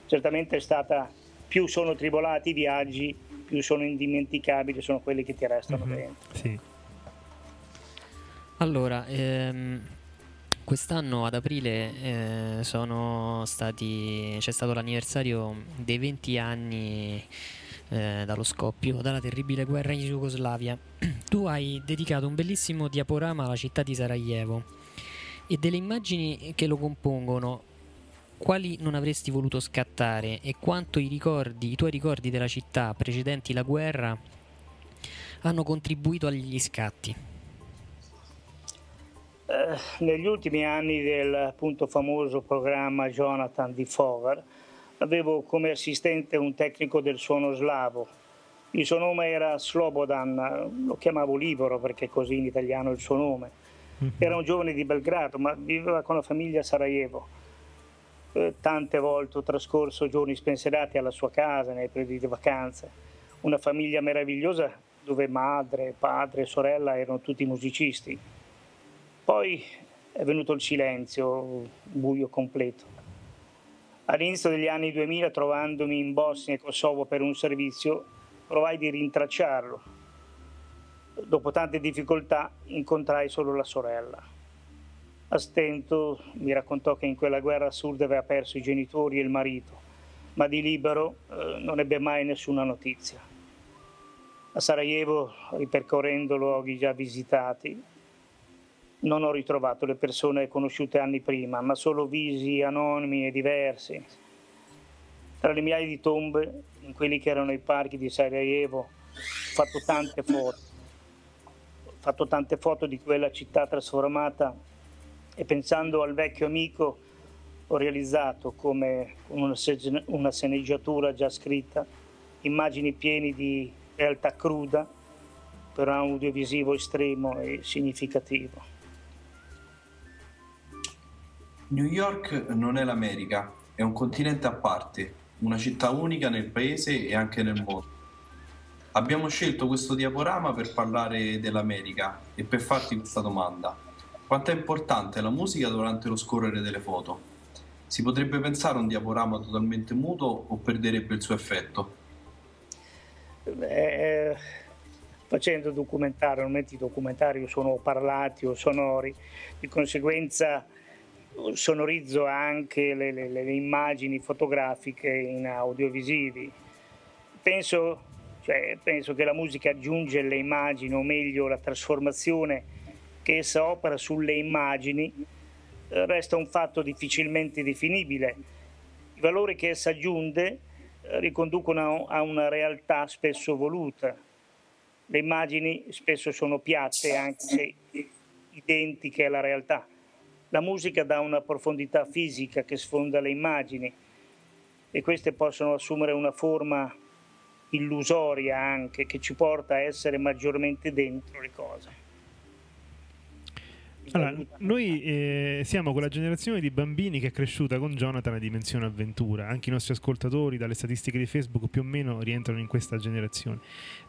Certamente è stata, più sono tribolati i viaggi, più sono indimenticabili, sono quelli che ti restano mm-hmm. dentro. Sì. Allora, ehm, quest'anno ad aprile eh, sono stati, c'è stato l'anniversario dei venti anni eh, dallo scoppio, dalla terribile guerra in Jugoslavia. Tu hai dedicato un bellissimo diaporama alla città di Sarajevo e delle immagini che lo compongono, quali non avresti voluto scattare e quanto i ricordi, i tuoi ricordi della città precedenti la guerra hanno contribuito agli scatti? Negli ultimi anni del appunto famoso programma Jonathan di Fogar avevo come assistente un tecnico del suono slavo. Il suo nome era Slobodan, lo chiamavo Libero perché così in italiano è il suo nome. Era un giovane di Belgrado, ma viveva con la famiglia a Sarajevo. Eh, tante volte ho trascorso giorni spensierati alla sua casa nei periodi di vacanze. Una famiglia meravigliosa dove madre, padre e sorella erano tutti musicisti. Poi è venuto il silenzio, buio completo. All'inizio degli anni duemila, trovandomi in Bosnia e Kosovo per un servizio, provai di rintracciarlo. Dopo tante difficoltà, incontrai solo la sorella. A stento mi raccontò che in quella guerra assurda aveva perso i genitori e il marito, ma di Libero eh, non ebbe mai nessuna notizia. A Sarajevo, ripercorrendo luoghi già visitati, non ho ritrovato le persone conosciute anni prima, ma solo visi anonimi e diversi. tra le migliaia di tombe in quelli che erano i parchi di Sarajevo, ho fatto tante foto, ho fatto tante foto di quella città trasformata e pensando al vecchio amico ho realizzato come una, una sceneggiatura già scritta, immagini piene di realtà cruda per un audiovisivo estremo e significativo. New York non è l'America, è un continente a parte, una città unica nel paese e anche nel mondo. Abbiamo scelto questo diaporama per parlare dell'America e per farti questa domanda. Quanto è importante la musica durante lo scorrere delle foto? Si potrebbe pensare a un diaporama totalmente muto o perderebbe il suo effetto? Beh, facendo documentari, normalmente i documentari sono parlati o sonori, di conseguenza sonorizzo anche le, le, le immagini fotografiche in audiovisivi. Penso, cioè, penso che la musica aggiunge le immagini, o meglio la trasformazione che essa opera sulle immagini resta un fatto difficilmente definibile. I valori che essa aggiunge riconducono a una realtà spesso voluta. Le immagini spesso sono piatte, anche se identiche alla realtà. La musica dà una profondità fisica che sfonda le immagini e queste possono assumere una forma illusoria anche che ci porta a essere maggiormente dentro le cose. Allora, noi eh, siamo quella generazione di bambini che è cresciuta con Jonathan a Dimensione Avventura. Anche i nostri ascoltatori dalle statistiche di Facebook più o meno rientrano in questa generazione.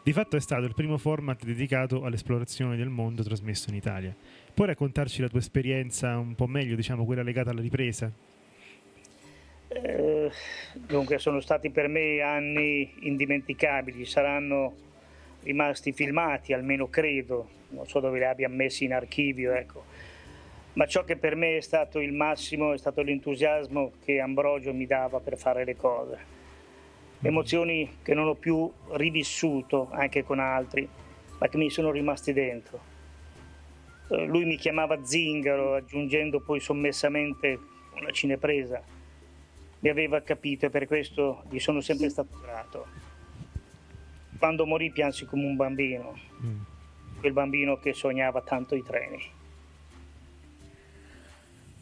Di fatto è stato il primo format dedicato all'esplorazione del mondo trasmesso in Italia. Puoi raccontarci la tua esperienza un po' meglio, diciamo quella legata alla ripresa? Eh, dunque sono stati per me anni indimenticabili, saranno rimasti filmati, almeno credo, non so dove li abbia messi in archivio, ecco. Ma ciò che per me è stato il massimo è stato l'entusiasmo che Ambrogio mi dava per fare le cose. Emozioni che non ho più rivissuto anche con altri, ma che mi sono rimasti dentro. Lui mi chiamava Zingaro, aggiungendo poi sommessamente una cinepresa. Mi aveva capito e per questo gli sono sempre stato grato. Quando morì piansi come un bambino, quel bambino che sognava tanto i treni.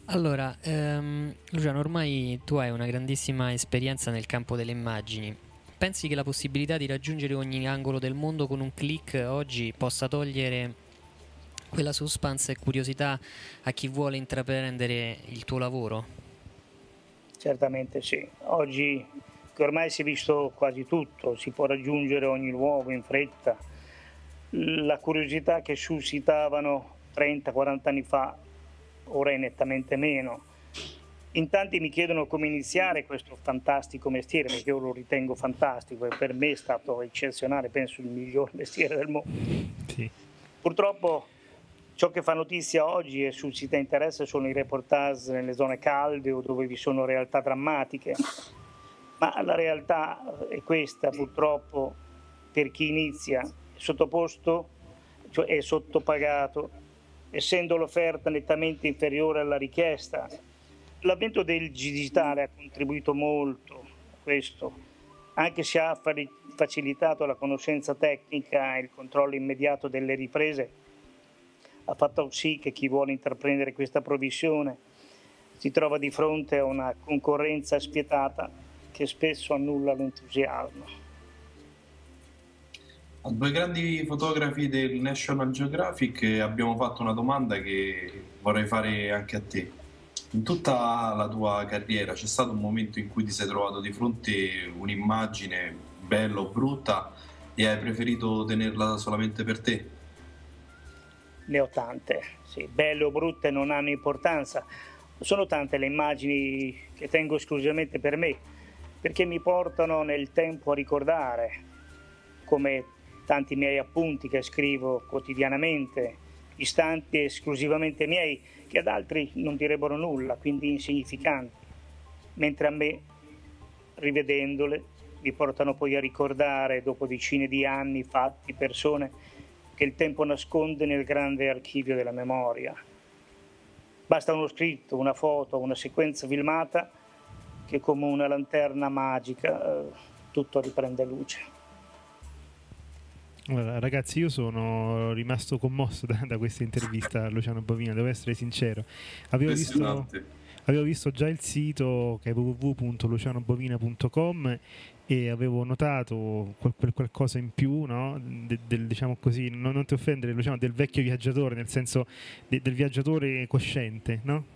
Allora, ehm, Luciano, ormai tu hai una grandissima esperienza nel campo delle immagini. Pensi che la possibilità di raggiungere ogni angolo del mondo con un click oggi possa togliere quella suspense e curiosità a chi vuole intraprendere il tuo lavoro? Certamente sì. Oggi che ormai si è visto quasi tutto, si può raggiungere ogni luogo in fretta. La curiosità che suscitavano trenta quaranta anni fa ora è nettamente meno. In tanti mi chiedono come iniziare questo fantastico mestiere, perché io lo ritengo fantastico e per me è stato eccezionale, penso il miglior mestiere del mondo. Sì. Purtroppo ciò che fa notizia oggi e suscita interesse sono i reportage nelle zone calde o dove vi sono realtà drammatiche, ma la realtà è questa purtroppo per chi inizia, è sottoposto, cioè è sottopagato, essendo l'offerta nettamente inferiore alla richiesta. L'avvento del digitale ha contribuito molto a questo, anche se ha facilitato la conoscenza tecnica e il controllo immediato delle riprese. Ha fatto sì che chi vuole intraprendere questa professione si trova di fronte a una concorrenza spietata che spesso annulla l'entusiasmo. A due grandi fotografi del National Geographic abbiamo fatto una domanda che vorrei fare anche a te. In tutta la tua carriera c'è stato un momento in cui ti sei trovato di fronte un'immagine bella o brutta e hai preferito tenerla solamente per te? Ne ho tante, sì, belle o brutte non hanno importanza, sono tante le immagini che tengo esclusivamente per me, perché mi portano nel tempo a ricordare, come tanti miei appunti che scrivo quotidianamente, istanti esclusivamente miei, che ad altri non direbbero nulla, quindi insignificanti, mentre a me, rivedendole, mi portano poi a ricordare, dopo decine di anni, fatti, persone, che il tempo nasconde nel grande archivio della memoria. Basta uno scritto, una foto, una sequenza filmata che come una lanterna magica eh, tutto riprende luce. Allora, ragazzi, io sono rimasto commosso da, da questa intervista a Luciano Bovina, devo essere sincero. Avevo visto, avevo visto già il sito, che è w w w punto luciano bovina punto com, e avevo notato quel, quel qualcosa in più, no? De, del, diciamo così, non, non ti offendere, Luciano, del vecchio viaggiatore, nel senso de, del viaggiatore cosciente, no?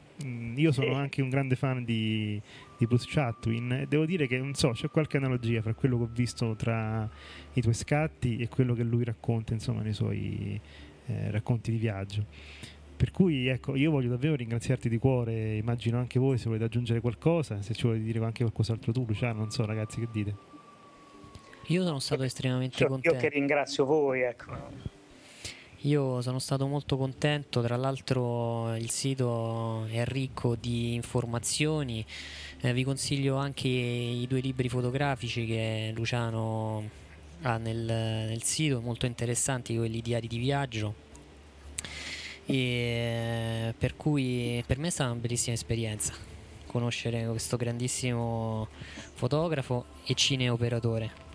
Io sono anche un grande fan di, di Bruce Chatwin, e devo dire che non so, c'è qualche analogia fra quello che ho visto tra i tuoi scatti e quello che lui racconta, insomma, nei suoi eh, racconti di viaggio. Per cui, ecco, io voglio davvero ringraziarti di cuore, immagino anche voi, se volete aggiungere qualcosa, se ci volete dire anche qualcos'altro tu, Luciano, non so, ragazzi, che dite? Io sono stato estremamente cioè, contento. Io che ringrazio voi, ecco. Io sono stato molto contento, tra l'altro il sito è ricco di informazioni, eh, vi consiglio anche i due libri fotografici che Luciano ha nel, nel sito, molto interessanti, quelli diari di viaggio, e per cui per me è stata una bellissima esperienza conoscere questo grandissimo fotografo e cineoperatore.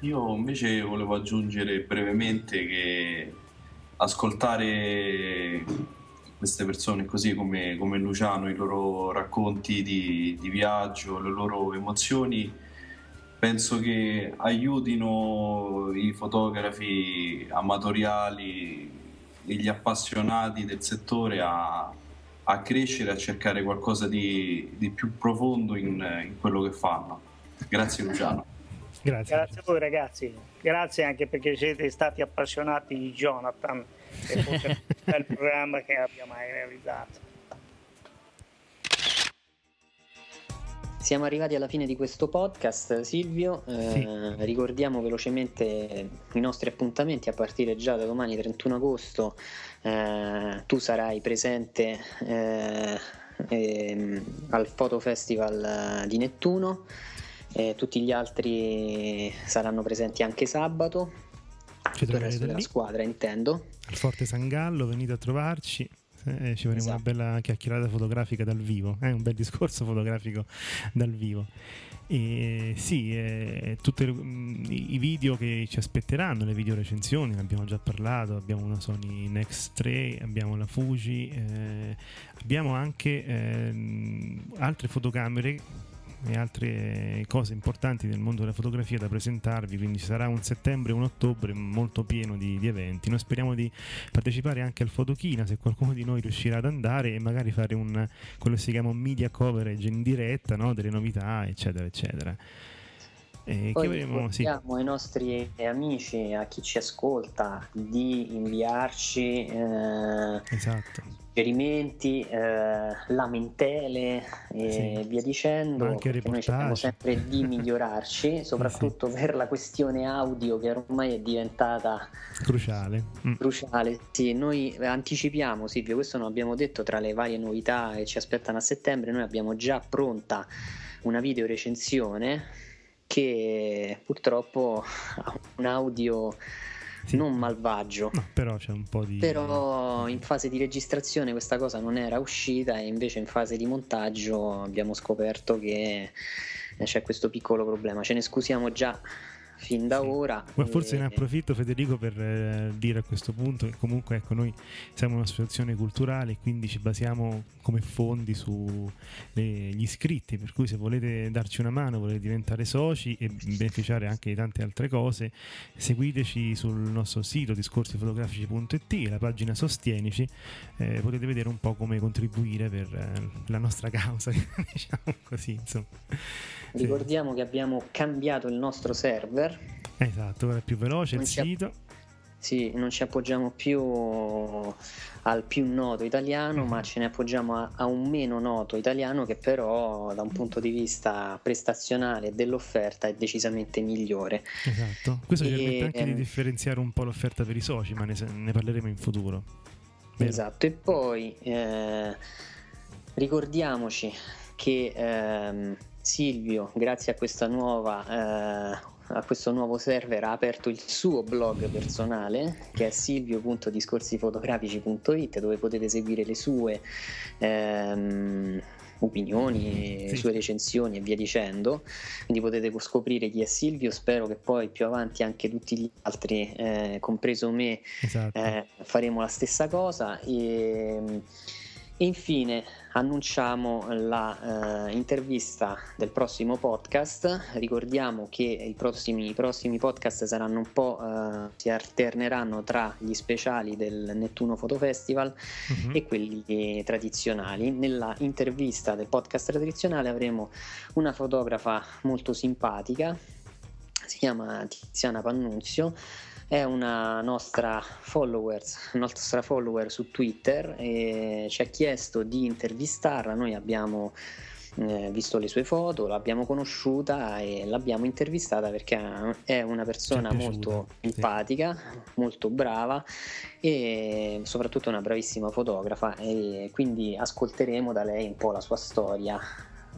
Io invece volevo aggiungere brevemente che ascoltare queste persone così come, come Luciano, i loro racconti di, di viaggio, le loro emozioni, penso che aiutino i fotografi amatoriali e gli appassionati del settore a, a crescere, a cercare qualcosa di, di più profondo in, in quello che fanno. Grazie Luciano. Grazie. Grazie a voi ragazzi, grazie anche perché siete stati appassionati di Jonathan, che forse è il programma che abbia mai realizzato. Siamo arrivati alla fine di questo podcast, Silvio, sì. eh, ricordiamo velocemente i nostri appuntamenti a partire già da domani trentuno agosto, eh, tu sarai presente eh, eh, al Photo Festival di Nettuno. Eh, tutti gli altri saranno presenti anche sabato, tutto il resto della lì. Squadra, intendo, al Forte San Gallo, venite a trovarci, eh, ci faremo esatto. una bella chiacchierata fotografica dal vivo, eh, un bel discorso fotografico dal vivo. E sì, eh, tutti i video che ci aspetteranno, le video recensioni, ne abbiamo già parlato, abbiamo una Sony Nex tre, abbiamo la Fuji, eh, abbiamo anche eh, altre fotocamere e altre cose importanti nel mondo della fotografia da presentarvi, quindi ci sarà un settembre e un ottobre molto pieno di, di eventi. Noi speriamo di partecipare anche al Photokina, se qualcuno di noi riuscirà ad andare, e magari fare un, quello che si chiama un media coverage in diretta, no? Delle novità eccetera eccetera. E poi ricordiamo sì. ai nostri amici, a chi ci ascolta, di inviarci eh, esatto. suggerimenti, eh, lamentele e sì. via dicendo, anche perché noi cerchiamo sempre di migliorarci, soprattutto sì. per la questione audio, che ormai è diventata cruciale. Mm. cruciale sì. Noi anticipiamo, Silvio, questo non abbiamo detto, tra le varie novità che ci aspettano a settembre, noi abbiamo già pronta una video recensione che purtroppo ha un audio Sì. non malvagio, no, però c'è un po' di però in fase di registrazione questa cosa non era uscita, e invece in fase di montaggio abbiamo scoperto che c'è questo piccolo problema, ce ne scusiamo già fin da sì. ora. Ma forse e... ne approfitto, Federico, per eh, dire a questo punto che comunque, ecco, noi siamo un'associazione culturale, quindi ci basiamo come fondi sugli iscritti, per cui se volete darci una mano, volete diventare soci e beneficiare anche di tante altre cose, seguiteci sul nostro sito discorsi fotografici punto i t, la pagina Sostienici, eh, potete vedere un po' come contribuire per eh, la nostra causa, diciamo così, insomma. Ricordiamo sì. che abbiamo cambiato il nostro server. Esatto, ora è più veloce non il sito. App- sì, non ci appoggiamo più al più noto italiano, mm-hmm. ma ce ne appoggiamo a, a un meno noto italiano che però da un punto di vista prestazionale dell'offerta è decisamente migliore. Esatto, questo e, ci permette anche ehm... di differenziare un po' l'offerta per i soci, ma ne, ne parleremo in futuro. Vero? Esatto, e poi eh, ricordiamoci che ehm, Silvio, grazie a questa nuova eh, a questo nuovo server ha aperto il suo blog personale, che è silvio punto discorsifotografici punto it, dove potete seguire le sue ehm, opinioni, sì. le sue recensioni e via dicendo. Quindi potete scoprire chi è Silvio. Spero che poi più avanti anche tutti gli altri, eh, compreso me, esatto. eh, faremo la stessa cosa. E infine annunciamo la eh, intervista del prossimo podcast. Ricordiamo che i prossimi, i prossimi podcast saranno un po' eh, si alterneranno tra gli speciali del Nettuno Photo Festival mm-hmm. e quelli tradizionali. Nella intervista del podcast tradizionale avremo una fotografa molto simpatica, si chiama Tiziana Pannunzio. È una nostra followers, nostra follower su Twitter, e ci ha chiesto di intervistarla. Noi abbiamo eh, visto le sue foto, l'abbiamo conosciuta e l'abbiamo intervistata perché è una persona molto simpatica, sì. molto brava e soprattutto una bravissima fotografa, e quindi ascolteremo da lei un po' la sua storia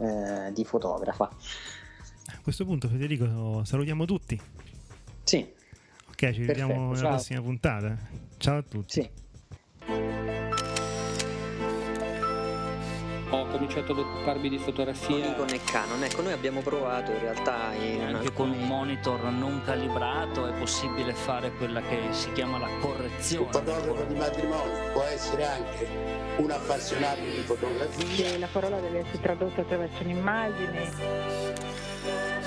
eh, di fotografa. A questo punto, Federico, salutiamo tutti. Sì. Ok, ci vediamo nella prossima puntata. Ciao a tutti. Sì. Ho cominciato ad occuparmi di fotografia. Nikon e Canon. Ecco, noi abbiamo provato in realtà in anche alcune... con un monitor non calibrato è possibile fare quella che si chiama la correzione. Un fotografo di matrimonio può essere anche un appassionato di fotografia. La parola deve essere tradotta attraverso un'immagine.